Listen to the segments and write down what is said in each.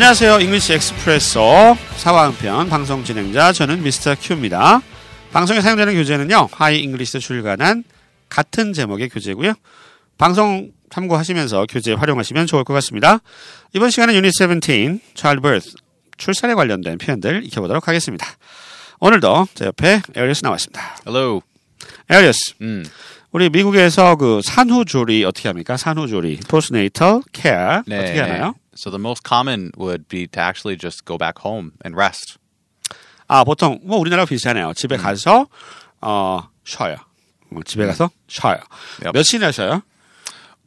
안녕하세요. English Expresser 4화음편 방송 진행자 저는 미스터 Q입니다. 방송에 사용되는 교재는요. 하이 잉글리시에서 출간한 같은 제목의 교재고요. 방송 참고하시면서 교재 활용하시면 좋을 것 같습니다. 이번 시간은 유닛 17 childbirth 출산에 관련된 표현들 익혀보도록 하겠습니다. 오늘도 제 옆에 Aeris 나왔습니다. Hello. Aeris. 우리 미국에서 그 산후조리 어떻게 합니까? 산후조리, postnatal care 네. 어떻게 하나요? So the most common would be to actually just go back home and rest. 아 보통 뭐 우리나라 비슷하네요. 집에 가서 쉬어요. 집에 가서 쉬어요. Yep. 며칠이나 쉬어요?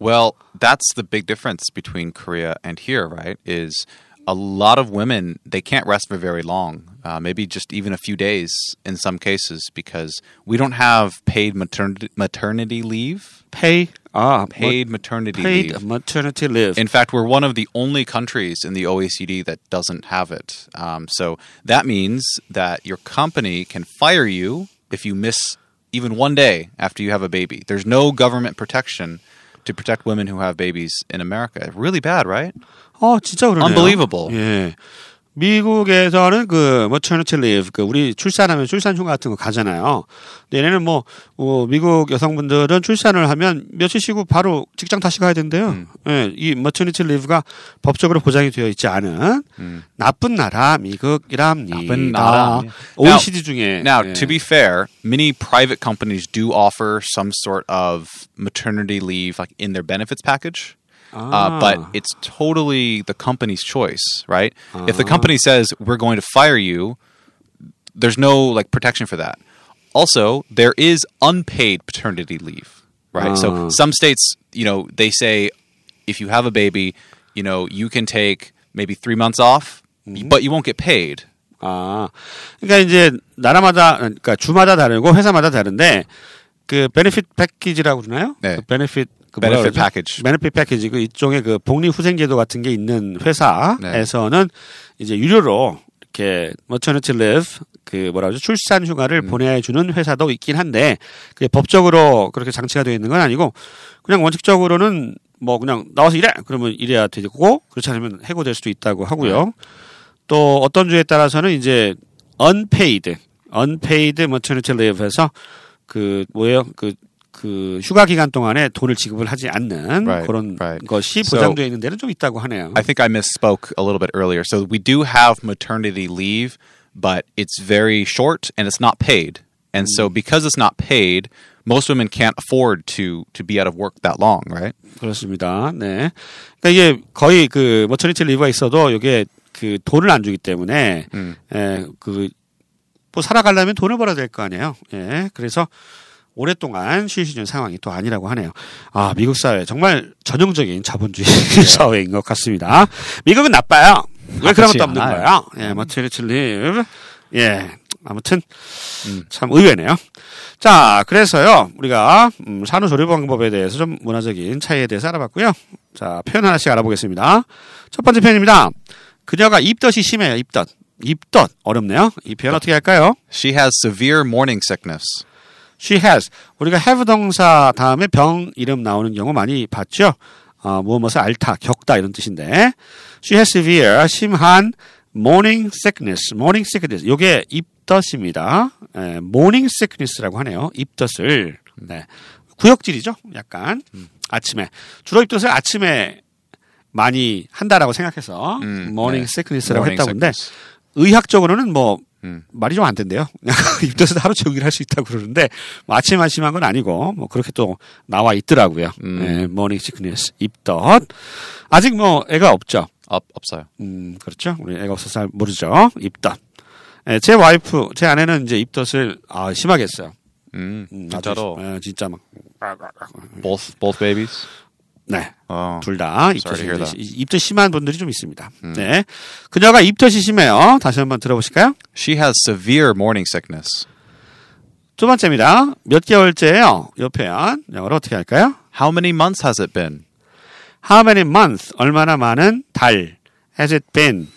Well, that's the big difference between Korea and here, right? Is a lot of women, they can't rest for very long, maybe just even a few days in some cases because we don't have paid maternity leave. Paid maternity leave. In fact, we're one of the only countries in the OECD that doesn't have it. So that means that your company can fire you if you miss even one day after you have a baby. There's no government protection to protect women who have babies in America. Really bad, right? 진짜 그러네요. Unbelievable. 예. 미국에서는 그 maternity leave, 그 우리 출산하면 출산휴가 같은 거 가잖아요. 근데 얘네는 뭐 미국 여성분들은 출산을 하면 며칠 쉬고 바로 직장 다시 가야 된대요. 예, 이 maternity leave가 법적으로 보장이 되어 있지 않은 나쁜 나라 미국이랍니다. 나쁜 나라. OECD 중에. Now, 예. To be fair, many private companies do offer some sort of maternity leave like in their benefits package. But it's totally the company's choice, right? If the company says, we're going to fire you, there's no like protection for that. Also, there is unpaid paternity leave, right? So some states, you know, they say, if you have a baby, you know, you can take maybe 3 months off, but you won't get paid. 그러니까 이제 나라마다, 그러니까 주마다 다르고 회사마다 다른데, 그 베네핏 패키지라고 그러나요? 네. 그 베네핏 benefit package. benefit package 그 일종의 그 복리 후생 제도 같은 게 있는 회사에서는 이제 유료로 이렇게 maternity leave 그 뭐라고 하죠? 출산 휴가를 보내 주는 회사도 있긴 한데 그게 법적으로 그렇게 장치가 되어 있는 건 아니고 그냥 원칙적으로는 뭐 그냥 나와서 일해. 그러면 일해야 되고 그렇지 않으면 해고될 수도 있다고 하고요. 또 어떤 주에 따라서는 이제 unpaid maternity leave에서 그 뭐예요? 그 휴가 기간 동안에 돈을 지급을 하지 않는 그런 것이 보장되어 있는 데는 좀 있다고 하네요. I think I misspoke a little bit earlier. So we do have maternity leave, but it's very short and it's not paid. And so because it's not paid, most women can't afford to be out of work that long, right? 그렇습니다. 네. 그러니까 이게 거의 그 maternity leave가 있어도 이게 그 돈을 안 주기 때문에 그 뭐 살아가려면 돈을 벌어야 될 거 아니에요. 예. 그래서 오랫동안 쉴 수 있는 상황이 또 아니라고 하네요. 아, 미국 사회 정말 전형적인 자본주의 사회인 것 같습니다. 미국은 나빠요. 왜 그런 것도 없는 거예요? 예, maternity leave. 예, 아무튼 참 의외네요. 자, 그래서요 우리가 산후조리 방법에 대해서 좀 문화적인 차이에 대해서 알아봤고요. 자, 표현 하나씩 알아보겠습니다. 첫 번째 표현입니다. 그녀가 입덧이 심해요. 입덧 어렵네요. 이 표현 어떻게 할까요? She has severe morning sickness. She has. 우리가 have 동사 다음에 병 이름 나오는 경우 많이 봤죠. 무엇을 앓다, 겪다 이런 뜻인데 She has severe, 심한 morning sickness. morning sickness. 이게 입덧입니다. morning sickness라고 하네요. 입덧을. 네. 구역질이죠. 약간. 아침에. 주로 입덧을 아침에 많이 한다라고 생각해서 morning sickness라고 했다고 했는데 의학적으로는 뭐 말이 좀 안 된대요. 입덧에서 하루 종일 할 수 있다고 그러는데 뭐 아침한 건 아니고 뭐 그렇게 또 나와 있더라고요. 네, morning sickness, 입덧. 아직 뭐 애가 없죠. 없어요. 그렇죠. 우리 애가 없어서 잘 모르죠. 입덧. 네, 제 아내는 이제 입덧을 심하게 했어요. 진짜로. 네, 진짜 막. Both babies. 네, 둘 다 입덧 심한 분들이 좀 있습니다. 네, 그녀가 입덧이 심해요. 다시 한번 들어보실까요? She has severe morning sickness. 두 번째입니다. 몇 개월째예요? 이 표현 영어로 어떻게 할까요? How many months has it been? How many months? 얼마나 많은 달? Has it been?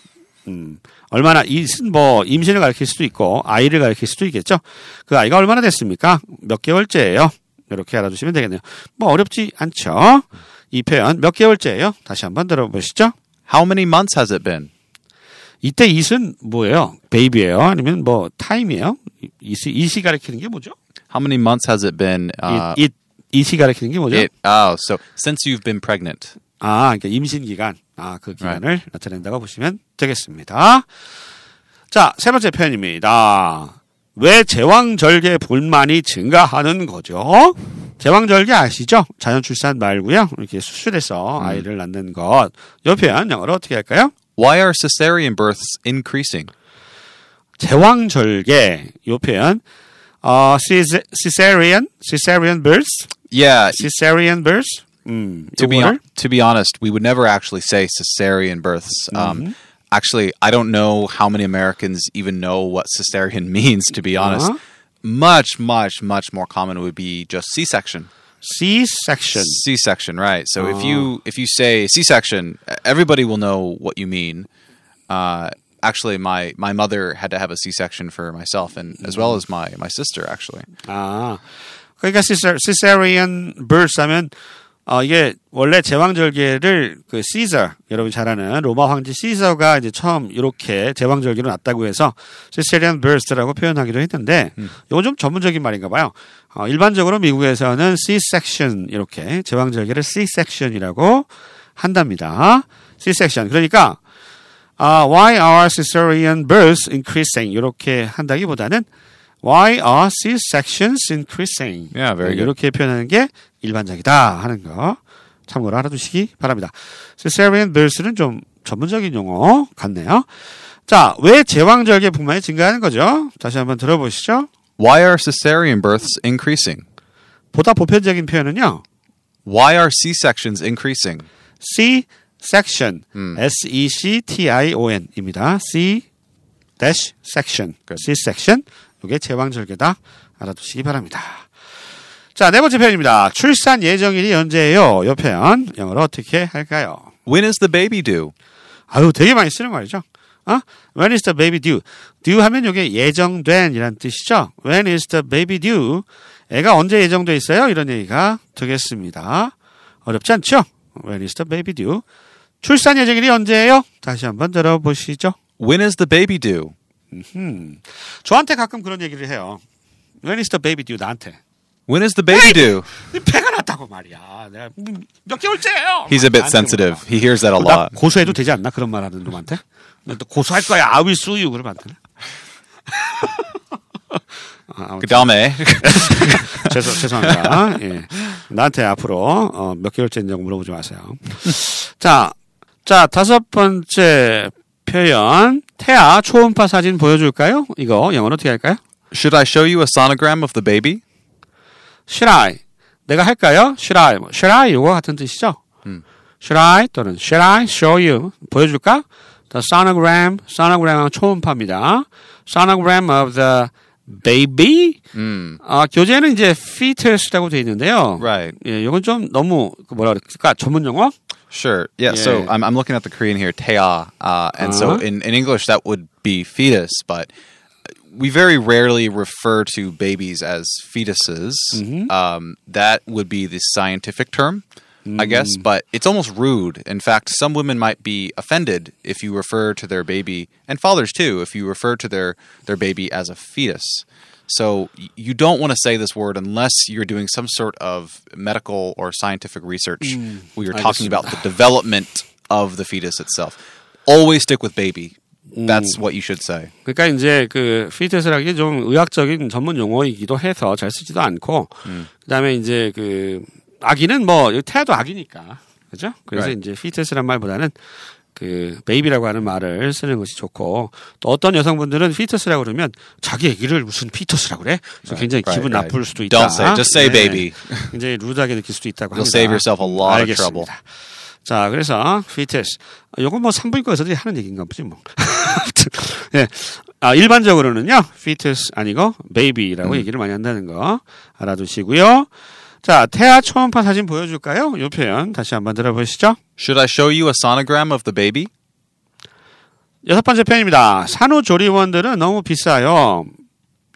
얼마나 뭐 임신을 가리킬 수도 있고 아이를 가리킬 수도 있겠죠. 그 아이가 얼마나 됐습니까? 몇 개월째예요? 이렇게 알아두시면 되겠네요. 뭐 어렵지 않죠. 이 표현 몇 개월째예요? 다시 한번 들어보시죠. How many months has it been? 이때 is은 뭐예요? baby예요? 아니면 뭐 time이에요? is이 가리키는 게 뭐죠? How many months has it been? It이 가리키는 게 뭐죠? So since you've been pregnant. 그러니까 임신 기간. 그 기간을 right. 나타낸다고 보시면 되겠습니다. 자, 세 번째 표현입니다. 왜 제왕절개 불만이 증가하는 거죠? 제왕절개 아시죠? 자연 출산 말고요. 이렇게 수술해서 아이를 낳는 것. 이 표현 영어로 어떻게 할까요? Why are cesarean births increasing? 제왕절개. 이 표현. Cesarean births? Yeah. Cesarean births? To be honest, we would never actually say cesarean births. Actually, I don't know how many Americans even know what cesarean means, to be honest. Much more common would be just C-section. C-section. C-section, right. So if you say C-section, everybody will know what you mean. Actually, my mother had to have a C-section for myself and as well as my sister, actually. 그러니까 cesarean birth 하면 이게 원래 제왕절개를 그 시저 여러분 잘 아는 로마 황제 시저가 이제 처음 이렇게 제왕절개로 났다고 해서 cesarean birth라고 표현하기도 했는데 이건 좀 전문적인 말인가 봐요. 일반적으로 미국에서는 C-section 이렇게 제왕절개를 C-section이라고 한답니다. C-section 그러니까 why are cesarean births increasing 이렇게 한다기보다는 Why are C-sections increasing? Yeah, very good. 이렇게 표현하는 게 일반적이다 하는 거 참고로 알아두시기 바랍니다. Cesarean births는 좀 전문적인 용어 같네요. 자, 왜 제왕절개 불만이 증가하는 거죠? 다시 한번 들어보시죠. Why are cesarean births increasing? 보다 보편적인 표현은요. Why are C-sections increasing? C-section, S-E-C-T-I-O-N입니다. C-section, C-section. 이게 제왕절개다. 알아두시기 바랍니다. 자, 네 번째 표현입니다. 출산 예정일이 언제예요? 이 표현 영어로 어떻게 할까요? When is the baby due? 되게 많이 쓰는 말이죠. When is the baby due? due 하면 이게 예정된이란 뜻이죠. When is the baby due? 애가 언제 예정돼 있어요? 이런 얘기가 되겠습니다. 어렵지 않죠? When is the baby due? 출산 예정일이 언제예요? 다시 한번 들어보시죠. When is the baby due? 저한테 가끔 그런 얘기를 해요. When is the baby due? 나한테. When is the baby due? 배가 났다고 말이야. 내가 몇 개월째예요. He's a bit sensitive. He hears that a lot. 나 고소해도 되지 않나? 그런 말 하는 놈한테. 나 또 고소할 거야. I will sue you. 그러면 안 되나? 그 다음에. 죄송합니다. 예. 나한테 앞으로 몇 개월째냐고 물어보지 마세요. 자, 다섯 번째 표현. 태아 초음파 사진 보여줄까요? 이거 영어로 어떻게 할까요? Should I show you a sonogram of the baby? Should I? 내가 할까요? Should I? 이거 같은 뜻이죠? Should I 또는 Should I show you? 보여줄까? The sonogram은 초음파입니다. Sonogram of the baby? 교재는 이제 fetus라고 되어 있는데요. Right. 예, 이건 좀 너무 뭐라 그럴까? 전문 용어? Sure. Yeah. So I'm looking at the Korean here, 태아, and so in English that would be fetus, but we very rarely refer to babies as fetuses. That would be the scientific term, I guess. But it's almost rude. In fact, some women might be offended if you refer to their baby, and fathers too, if you refer to their baby as a fetus. So you don't want to say this word unless you're doing some sort of medical or scientific research where you're talking about the development of the fetus itself. Always stick with baby. That's what you should say. 그러니까 이제 그 fetus라기 좀 의학적인 전문 용어이기도 해서 잘 쓰지도 않고 그다음에 이제 그 아기는 뭐 태아도 아기니까. 그죠? 그래서 right. 이제 fetus란 말보다는 그 베이비라고 하는 말을 쓰는 것이 좋고 또 어떤 여성분들은 피터스라고 그러면 자기 애기를 무슨 피터스라고 그래? 그래서 굉장히 기분 나쁠 수도 있다. Don't say, just say baby. 굉장히 루드하게 느낄 수도 있다고 합니다. You'll save yourself a lot of trouble. 자, 그래서 피터스. 요건 뭐 산부인과에서도 하는 얘기인가 보지 뭐. 예. 일반적으로는요. 피터스 아니고 베이비라고 얘기를 많이 한다는 거 알아두시고요. 자, 태아 초음파 사진 보여줄까요? 이 표현 다시 한번 들어보시죠. Should I show you a sonogram of the baby? 여섯 번째 표현입니다. 산후조리원들은 너무 비싸요.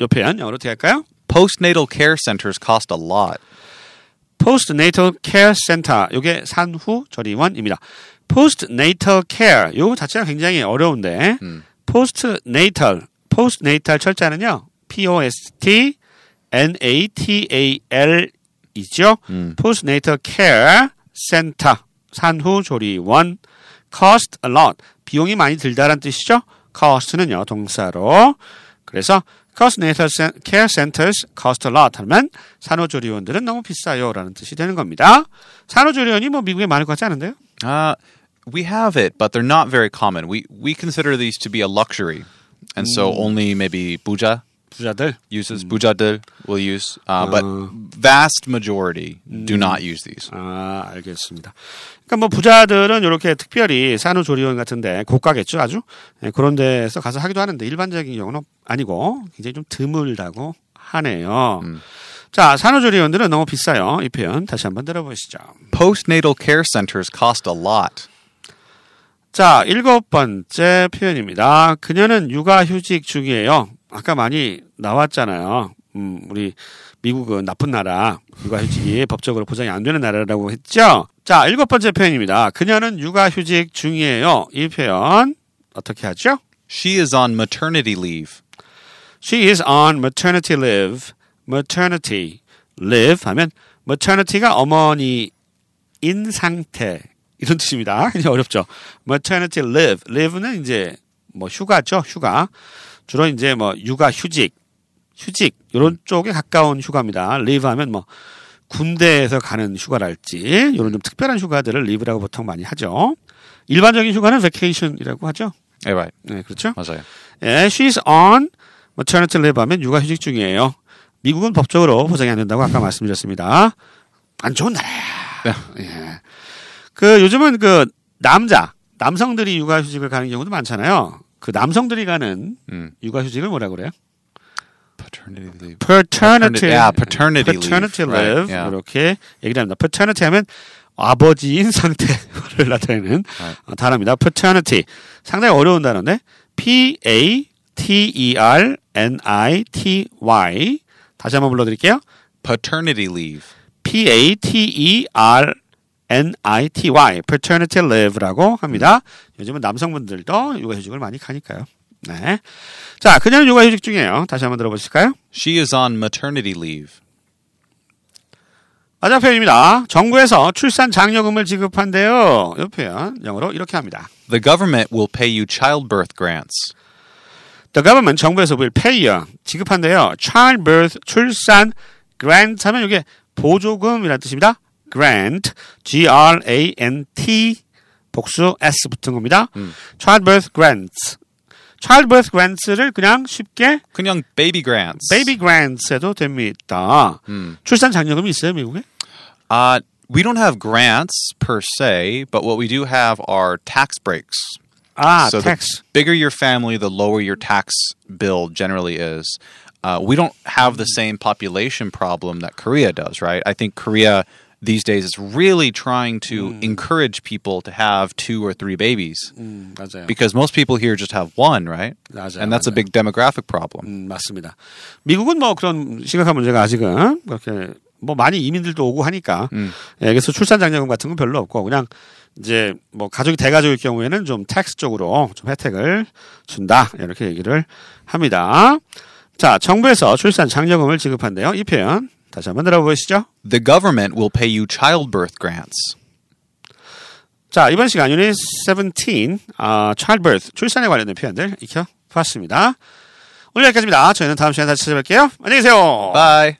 이 표현 영어로 어떻게 할까요? Postnatal care centers cost a lot. postnatal care center. 요게 산후조리원입니다. postnatal care. 요 자체가 굉장히 어려운데 postnatal. postnatal 철자는요. postnatal 이죠. postnatal care center. 산후조리원. cost a lot. 비용이 많이 들다란 뜻이죠. cost는요. 동사로. 그래서 Postnatal care centers cost a lot 하면 산후조리원들은 너무 비싸요 라는 뜻이 되는 겁니다. 산후조리원이 뭐 미국에 많을 것 같지 않은데요? We have it, but they're not very common. We consider these to be a luxury. And so only maybe 부자들 will use, but vast majority do not use these. 아, 알겠습니다. 그러니까 뭐 부자들은 이렇게 특별히 산후조리원 같은데 고가겠죠, 아주 네, 그런 데서 가서 하기도 하는데 일반적인 경우는 아니고 굉장히 좀 드물다고 하네요. 자, 산후조리원들은 너무 비싸요. 이 표현 다시 한번 들어보시죠. Postnatal care centers cost a lot. 자, 7번째 표현입니다. 그녀는 육아휴직 중이에요. 아까 많이 나왔잖아요. 우리 미국은 나쁜 나라, 육아휴직이 법적으로 보장이 안 되는 나라라고 했죠. 자, 7번째 표현입니다. 그녀는 육아휴직 중이에요. 이 표현 어떻게 하죠? She is on maternity leave. She is on maternity leave. Maternity leave 하면 maternity가 어머니인 상태 이런 뜻입니다. 굉장히 어렵죠. maternity leave. leave는 이제 뭐 휴가죠. 휴가. 주로 이제 뭐 육아 휴직 이런 쪽에 가까운 휴가입니다. leave 하면 뭐 군대에서 가는 휴가랄지 이런 좀 특별한 휴가들을 leave라고 보통 많이 하죠. 일반적인 휴가는 vacation이라고 하죠. 네, right. 네, 그렇죠. 맞아요. 예, she is on maternity leave 하면 육아 휴직 중이에요. 미국은 법적으로 보장이 안 된다고 아까 말씀드렸습니다. 안 좋은 나라야. 예. 그 요즘은 그 남성들이 육아 휴직을 가는 경우도 많잖아요. 그 남성들이 가는 육아휴직을 뭐라 그래요? paternity leave 이렇게 얘기를 합니다. paternity 하면 아버지인 상태를 나타내는 단어입니다. paternity 상당히 어려운 단어인데 p-a-t-e-r-n-i-t-y 다시 한번 불러드릴게요. paternity leave p-a-t-e-r N-I-T-Y, paternity leave라고 합니다. 요즘은 남성분들도 육아휴직을 많이 가니까요. 네. 자, 그녀는 육아휴직 중이에요. 다시 한번 들어보실까요? She is on maternity leave. 마지막 표현입니다. 정부에서 출산 장려금을 지급한대요. 이 표현 영어로 이렇게 합니다. The government will pay you childbirth grants. The government, 정부에서 will pay you, 지급한대요. Childbirth, 출산, grant 하면 이게 보조금이라는 뜻입니다. grant, G-R-A-N-T, 복수 S 붙은 겁니다. childbirth grants. childbirth grants를 그냥 쉽게 그냥 baby grants 해도 됩니다. 출산 장려금이 있어요, 미국에? We don't have grants per se, but what we do have are tax breaks. Ah, so tax. The bigger your family, the lower your tax bill generally is. We don't have the same population problem that Korea does, right? I think Korea these days is really trying to encourage people to have 2 or 3 babies. 맞아요. Because most people here just have one, right? 맞아요, and that's 맞아요. a big demographic problem. 맞습니다. 미국은 뭐 그런 심각한 문제가 아직은 그렇게 뭐 많이 이민들도 오고 하니까 그래서 출산 장려금 같은 건 별로 없고 그냥 이제 뭐 가족이 대가족일 경우에는 좀 텍스 쪽으로 좀 혜택을 준다 이렇게 얘기를 합니다. 자, 정부에서 출산 장려금을 지급한대요. 이 표현 다시 한번 들어보시죠. The government will pay you childbirth grants. 자, 이번 시간 유닛 17, childbirth, 출산에 관련된 표현들 익혀봤습니다. 오늘 여기까지입니다. 저희는 다음 시간에 다시 찾아뵐게요. 안녕히 계세요. Bye.